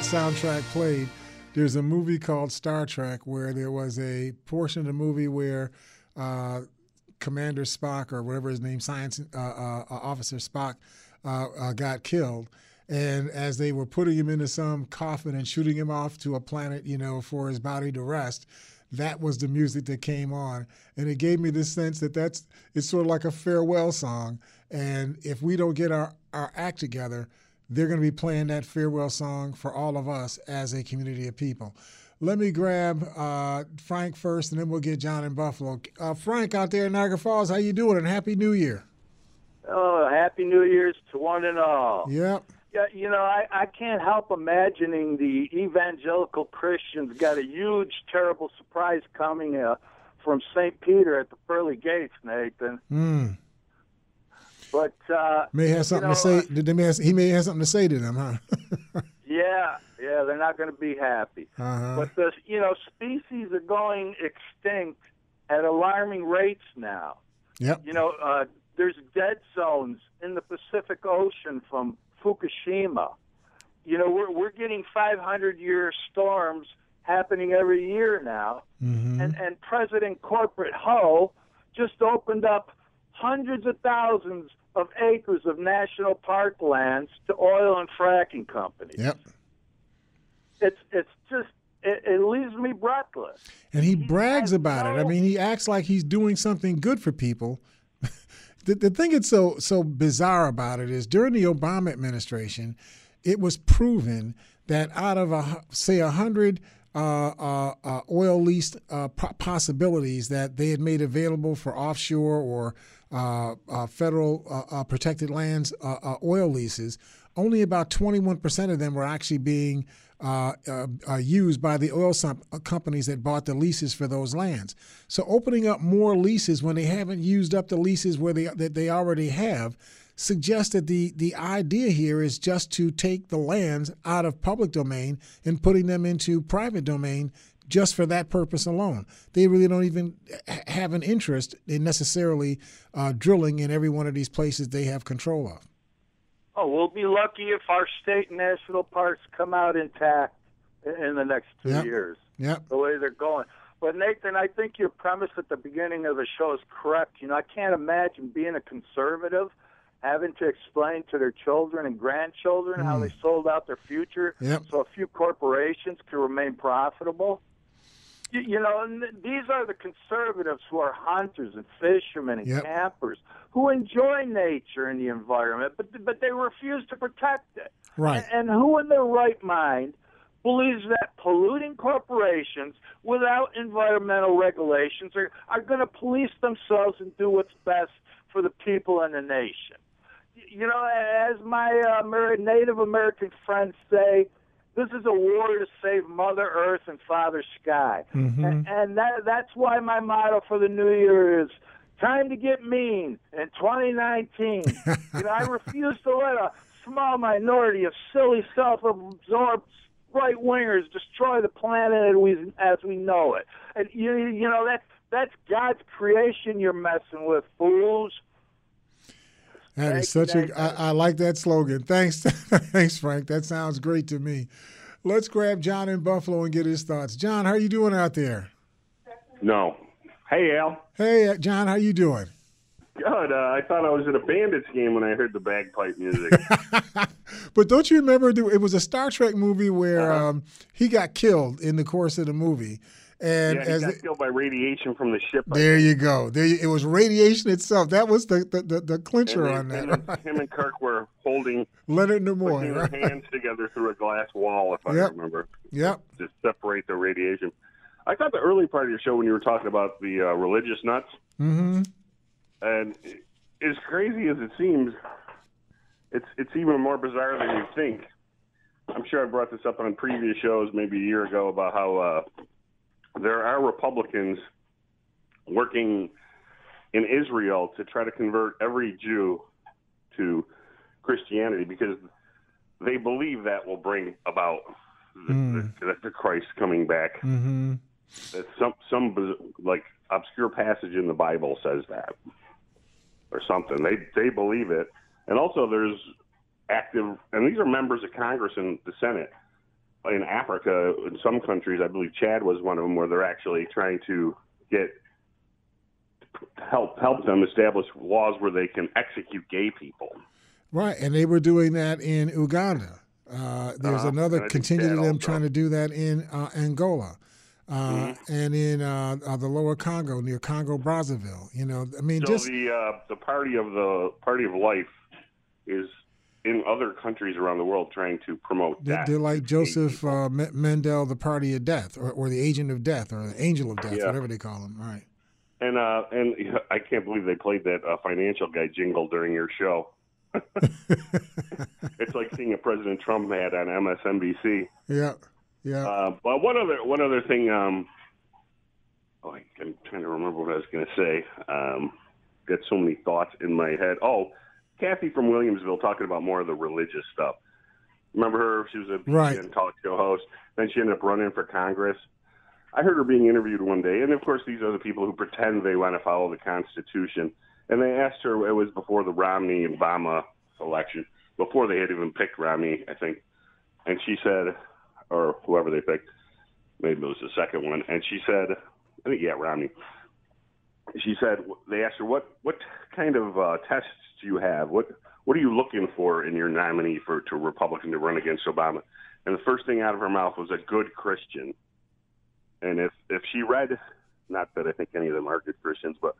Soundtrack played. There's a movie called Star Trek where there was a portion of the movie where Commander Spock, or whatever his name, Officer Spock, got killed. And as they were putting him into some coffin and shooting him off to a planet, for his body to rest, that was the music that came on. And it gave me this sense that it's sort of like a farewell song. And if we don't get our act together, they're going to be playing that farewell song for all of us as a community of people. Let me grab Frank first, and then we'll get John in Buffalo. Frank out there in Niagara Falls, how you doing? And Happy New Year. Oh, Happy New Year's to one and all. Yep. Yeah, I can't help imagining the evangelical Christians got a huge, terrible surprise coming from St. Peter at the pearly gates, Nathan. But may have something to say. He may have something to say to them, huh? yeah, they're not going to be happy. Uh-huh. But the species are going extinct at alarming rates now. Yep. There's dead zones in the Pacific Ocean from Fukushima. We're getting 500-year storms happening every year now, mm-hmm. and President Corporate Ho just opened up hundreds of thousands of acres of national park lands to oil and fracking companies. Yep. It leaves me breathless. And he brags about it. I mean, he acts like he's doing something good for people. The thing that's so bizarre about it is during the Obama administration, it was proven that out of, 100 oil lease possibilities that they had made available for offshore or federal protected lands oil leases, only about 21% of them were actually being used by the oil companies that bought the leases for those lands. So opening up more leases when they haven't used up the leases where that they already have suggests that the idea here is just to take the lands out of public domain and putting them into private domain just for that purpose alone. They really don't even have an interest in necessarily drilling in every one of these places they have control of. Oh, we'll be lucky if our state and national parks come out intact in the next two years, the way they're going. But, Nathan, I think your premise at the beginning of the show is correct. You know, I can't imagine being a conservative having to explain to their children and grandchildren how they sold out their future so a few corporations can remain profitable. You know, and these are the conservatives who are hunters and fishermen and campers who enjoy nature and the environment, but they refuse to protect it. Right. And who in their right mind believes that polluting corporations without environmental regulations are going to police themselves and do what's best for the people and the nation? You know, as my Native American friends say, this is a war to save Mother Earth and Father Sky. Mm-hmm. And that's why my motto for the new year is, time to get mean in 2019. You know, I refuse to let a small minority of silly, self-absorbed right-wingers destroy the planet as we know it. And, you know, that's God's creation you're messing with, fools. That is such a. I like that slogan. Thanks, thanks, Frank. That sounds great to me. Let's grab John in Buffalo and get his thoughts. John, how are you doing out there? No. Hey, Al. Hey, John. How you doing? Good. I thought I was at a Bandits game when I heard the bagpipe music. But don't you remember? It was a Star Trek movie where he got killed in the course of the movie. And yeah, he got killed by radiation from the ship. There you go. It was radiation itself. That was the clincher and on that. Right? Him and Kirk were holding Leonard Nimoy, right? Their hands together through a glass wall, if I remember. Yep. To separate the radiation. I thought the early part of your show when you were talking about the religious nuts, and as crazy as it seems, it's even more bizarre than you think. I'm sure I brought this up on previous shows maybe a year ago about how there are Republicans working in Israel to try to convert every Jew to Christianity because they believe that will bring about the Christ coming back. Mm-hmm. That some like obscure passage in the Bible says that or something. They believe it. And also there's active, and these are members of Congress and the Senate, in Africa, in some countries, I believe Chad was one of them, where they're actually trying to get help them establish laws where they can execute gay people. Right, and they were doing that in Uganda. There's another contingent of them trying to do that in Angola and in the Lower Congo near Congo Brazzaville. You know, I mean, so just the Party of Life is in other countries around the world trying to promote death. They're like Joseph Mendel, the Party of Death, or the Agent of Death, or the Angel of Death, whatever they call him. All right. And I can't believe they played that financial guy jingle during your show. It's like seeing a President Trump ad on MSNBC. Yeah, yeah. But one other thing, I'm trying to remember what I was going to say. Got so many thoughts in my head. Oh, Kathy from Williamsville talking about more of the religious stuff. Remember her? She was a BTN talk show host. Then she ended up running for Congress. I heard her being interviewed one day, and of course these are the people who pretend they want to follow the Constitution. And they asked her, it was before the Romney-Obama election, before they had even picked Romney, I think. And she said, or whoever they picked, maybe it was the second one, and she said, I think, Romney. She said, they asked her, what kind of tests do you have? What are you looking for in your nominee to Republican to run against Obama? And the first thing out of her mouth was a good Christian. And if she read, not that I think any of them are good Christians, but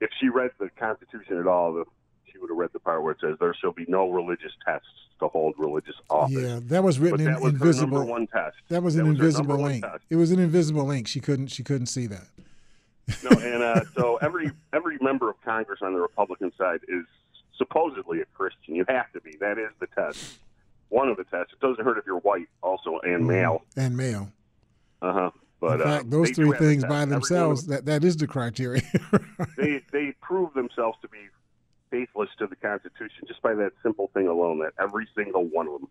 if she read the Constitution at all, she would have read the part where it says there shall be no religious tests to hold religious office. Yeah, that was written in invisible. Her number one test. That was an invisible link. It was an invisible link. She couldn't see that. No, and so every member of Congress on the Republican side is supposedly a Christian. You have to be. That is the test. one of the tests. It doesn't hurt if you're white also and male. And male. Uh-huh. But, in fact, those three things by themselves, that is the criteria. They prove themselves to be faithless to the Constitution just by that simple thing alone, that every single one of them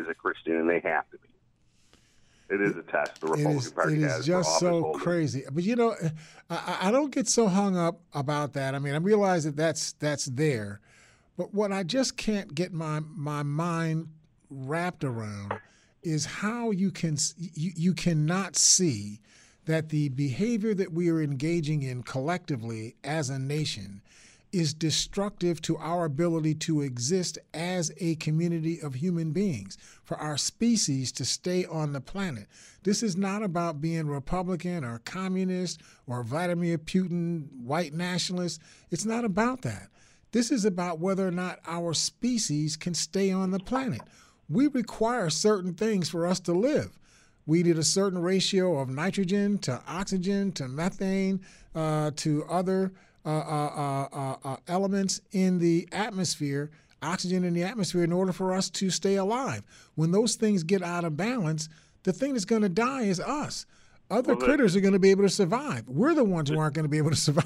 is a Christian, and they have to be. It is a test. The Republican Party has. It is just so crazy. But, you know, I don't get so hung up about that. I mean, I realize that that's there. But what I just can't get my mind wrapped around is how you cannot see that the behavior that we are engaging in collectively as a nation is destructive to our ability to exist as a community of human beings, for our species to stay on the planet. This is not about being Republican or communist or Vladimir Putin, white nationalist. It's not about that. This is about whether or not our species can stay on the planet. We require certain things for us to live. We need a certain ratio of nitrogen to oxygen to methane to other elements in the atmosphere, oxygen in the atmosphere, in order for us to stay alive. When those things get out of balance, the thing that's going to die is us. Other critters are going to be able to survive. We're the ones who aren't going to be able to survive.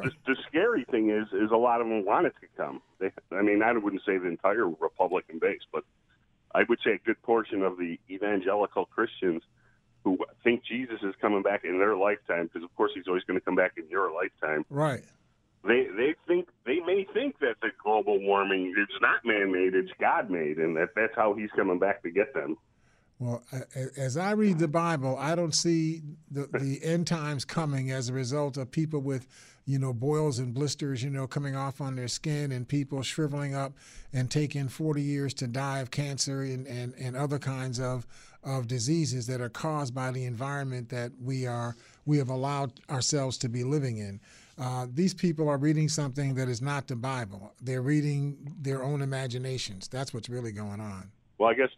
The scary thing is a lot of them want it to come. I wouldn't say the entire Republican base, but I would say a good portion of the evangelical Christians who think Jesus is coming back in their lifetime, because of course he's always going to come back in your lifetime. Right. They may think that the global warming is not man-made, it's God-made, and that's how he's coming back to get them. Well, as I read the Bible, I don't see the end times coming as a result of people with, boils and blisters, coming off on their skin, and people shriveling up and taking 40 years to die of cancer and other kinds of diseases that are caused by the environment that we have allowed ourselves to be living in. These people are reading something that is not the Bible. They're reading their own imaginations. That's what's really going on. Well, I guess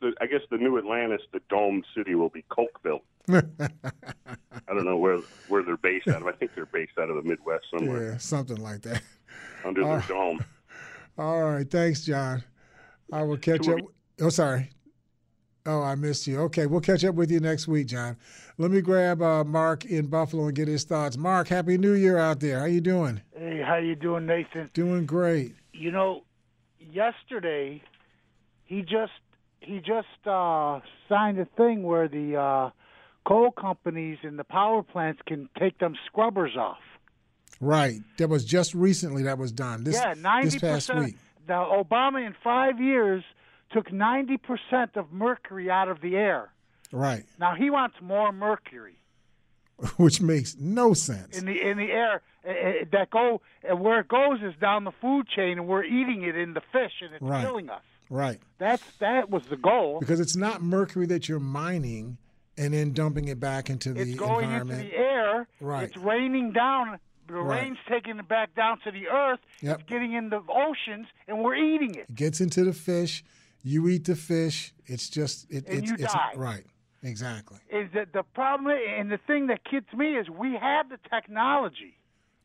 the new Atlantis, the domed city, will be Cokeville. I don't know where they're based out of. I think they're based out of the Midwest somewhere. Yeah, something like that. Under their dome. All right. Thanks, John. I will catch up. Oh, sorry. Oh, I missed you. Okay, we'll catch up with you next week, John. Let me grab Mark in Buffalo and get his thoughts. Mark, Happy New Year out there. How you doing? Hey, how you doing, Nathan? Doing great. Yesterday he just signed a thing where the coal companies and the power plants can take them scrubbers off. Right. That was just recently that was done. Yeah, 90%. This past week. Now, Obama in 5 years took 90% of mercury out of the air. Right. Now, he wants more mercury. Which makes no sense. In the air, where it goes is down the food chain, and we're eating it in the fish, and it's killing us. Right. That was the goal. Because it's not mercury that you're mining and then dumping it back into the environment. It's going into the air. Right. It's raining down. The rain's taking it back down to the earth. Yep. It's getting in the oceans, and we're eating it. It gets into the fish. You eat the fish. It's just you die. Right. Exactly. Is that the problem? And the thing that gets me is we have the technology.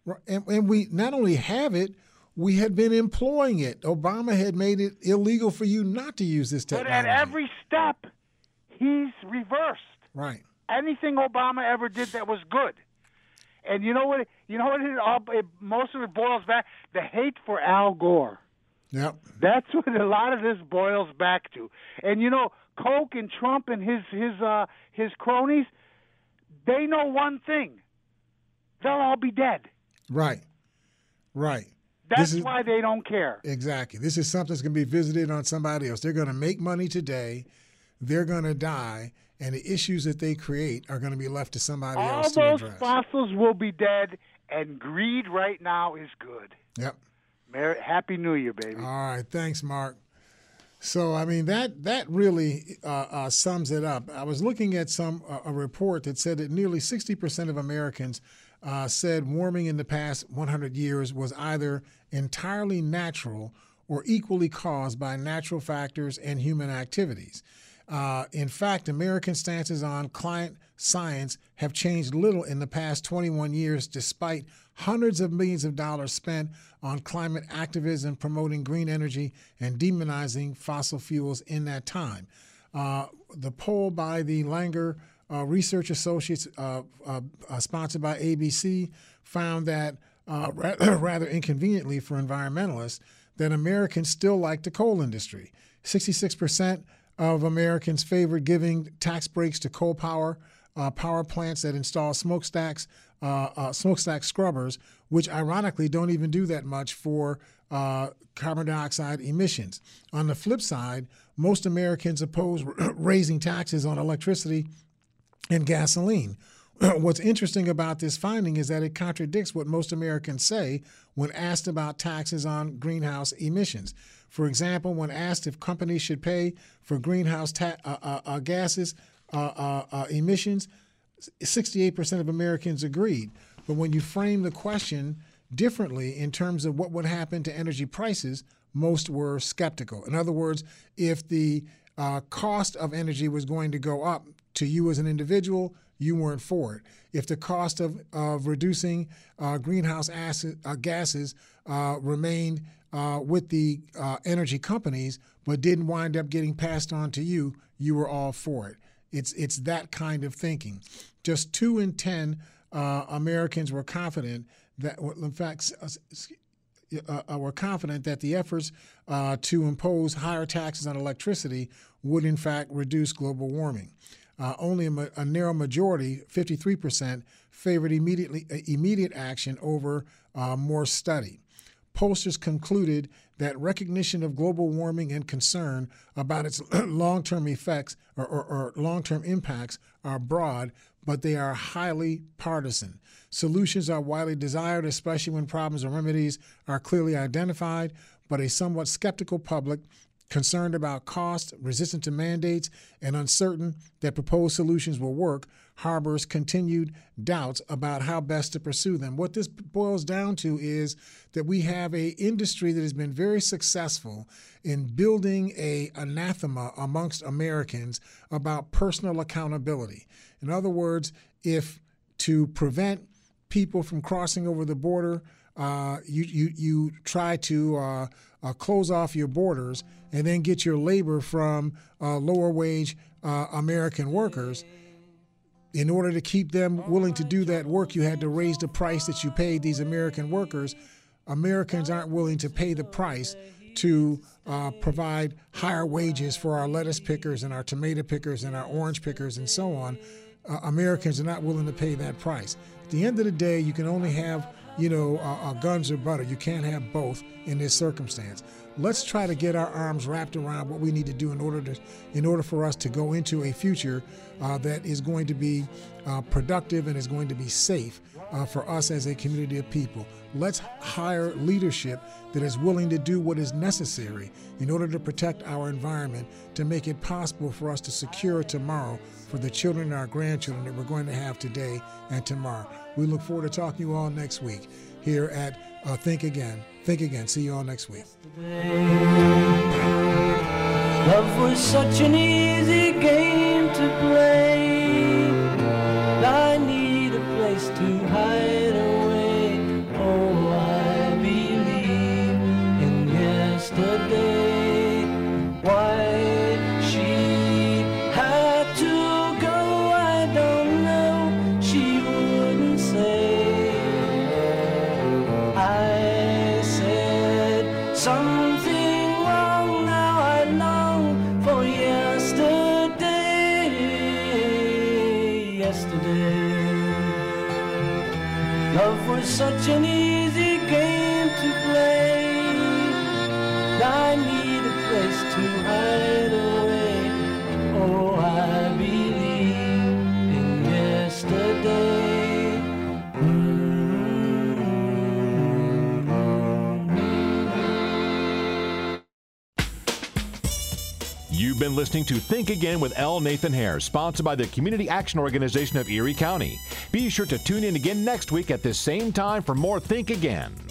Right. And we not only have it, we had been employing it. Obama had made it illegal for you not to use this technology. But at every step, he's reversed. Right. Anything Obama ever did that was good. And you know what? Most of it boils back the hate for Al Gore. Yep. That's what a lot of this boils back to. And Koch and Trump and his cronies, they know one thing: they'll all be dead. Right. Right. That's why they don't care. Exactly. This is something that's going to be visited on somebody else. They're going to make money today. They're going to die. And the issues that they create are going to be left to somebody else to address. All those fossils will be dead, and greed right now is good. Yep. Happy New Year, baby. All right. Thanks, Mark. So, that really sums it up. I was looking at a report that said that nearly 60% of Americans said warming in the past 100 years was either entirely natural or equally caused by natural factors and human activities. In fact, American stances on climate science have changed little in the past 21 years, despite hundreds of millions of dollars spent on climate activism, promoting green energy, and demonizing fossil fuels in that time. The poll by the Langer Research Associates, sponsored by ABC, found that, rather inconveniently for environmentalists, that Americans still like the coal industry. 66% of Americans favored giving tax breaks to coal power, power plants that install smokestack scrubbers, which ironically don't even do that much for carbon dioxide emissions. On the flip side, most Americans oppose raising taxes on electricity and gasoline. What's interesting about this finding is that it contradicts what most Americans say when asked about taxes on greenhouse emissions. For example, when asked if companies should pay for greenhouse gases emissions, 68% of Americans agreed. But when you frame the question differently in terms of what would happen to energy prices, most were skeptical. In other words, if the cost of energy was going to go up to you as an individual, you weren't for it. If the cost of reducing greenhouse gases remained with the energy companies but didn't wind up getting passed on to you, you were all for it. It's that kind of thinking. Just 2 in 10 Americans were confident that, in fact, were confident that the efforts to impose higher taxes on electricity would, in fact, reduce global warming. Only a narrow majority, 53%, favored immediate action over more study. Pollsters concluded that recognition of global warming and concern about its long-term effects or long-term impacts are broad, but they are highly partisan. Solutions are widely desired, especially when problems or remedies are clearly identified, but a somewhat skeptical public concerned about cost, resistant to mandates, and uncertain that proposed solutions will work, harbors continued doubts about how best to pursue them. What this boils down to is that we have an industry that has been very successful in building an anathema amongst Americans about personal accountability. In other words, if to prevent people from crossing over the border, you try to close off your borders and then get your labor from lower-wage American workers. In order to keep them willing to do that work, you had to raise the price that you paid these American workers. Americans aren't willing to pay the price to provide higher wages for our lettuce pickers and our tomato pickers and our orange pickers and so on. Americans are not willing to pay that price. At the end of the day, you can only have guns or butter. You can't have both in this circumstance. Let's try to get our arms wrapped around what we need to do in order for us to go into a future that is going to be productive and is going to be safe for us as a community of people. Let's hire leadership that is willing to do what is necessary in order to protect our environment, to make it possible for us to secure tomorrow for the children and our grandchildren that we're going to have today and tomorrow. We look forward to talking to you all next week here at Think Again. Think Again. See you all next week. Love was such an easy game to play. I need a place to hide away. Oh, I believe in yesterday. Why? Love was such an easy game to play. I need a place to hide away. Oh, I believe in yesterday. You've been listening to Think Again with L. Nathan Hare, sponsored by the Community Action Organization of Erie County. Be sure to tune in again next week at this same time for more Think Again.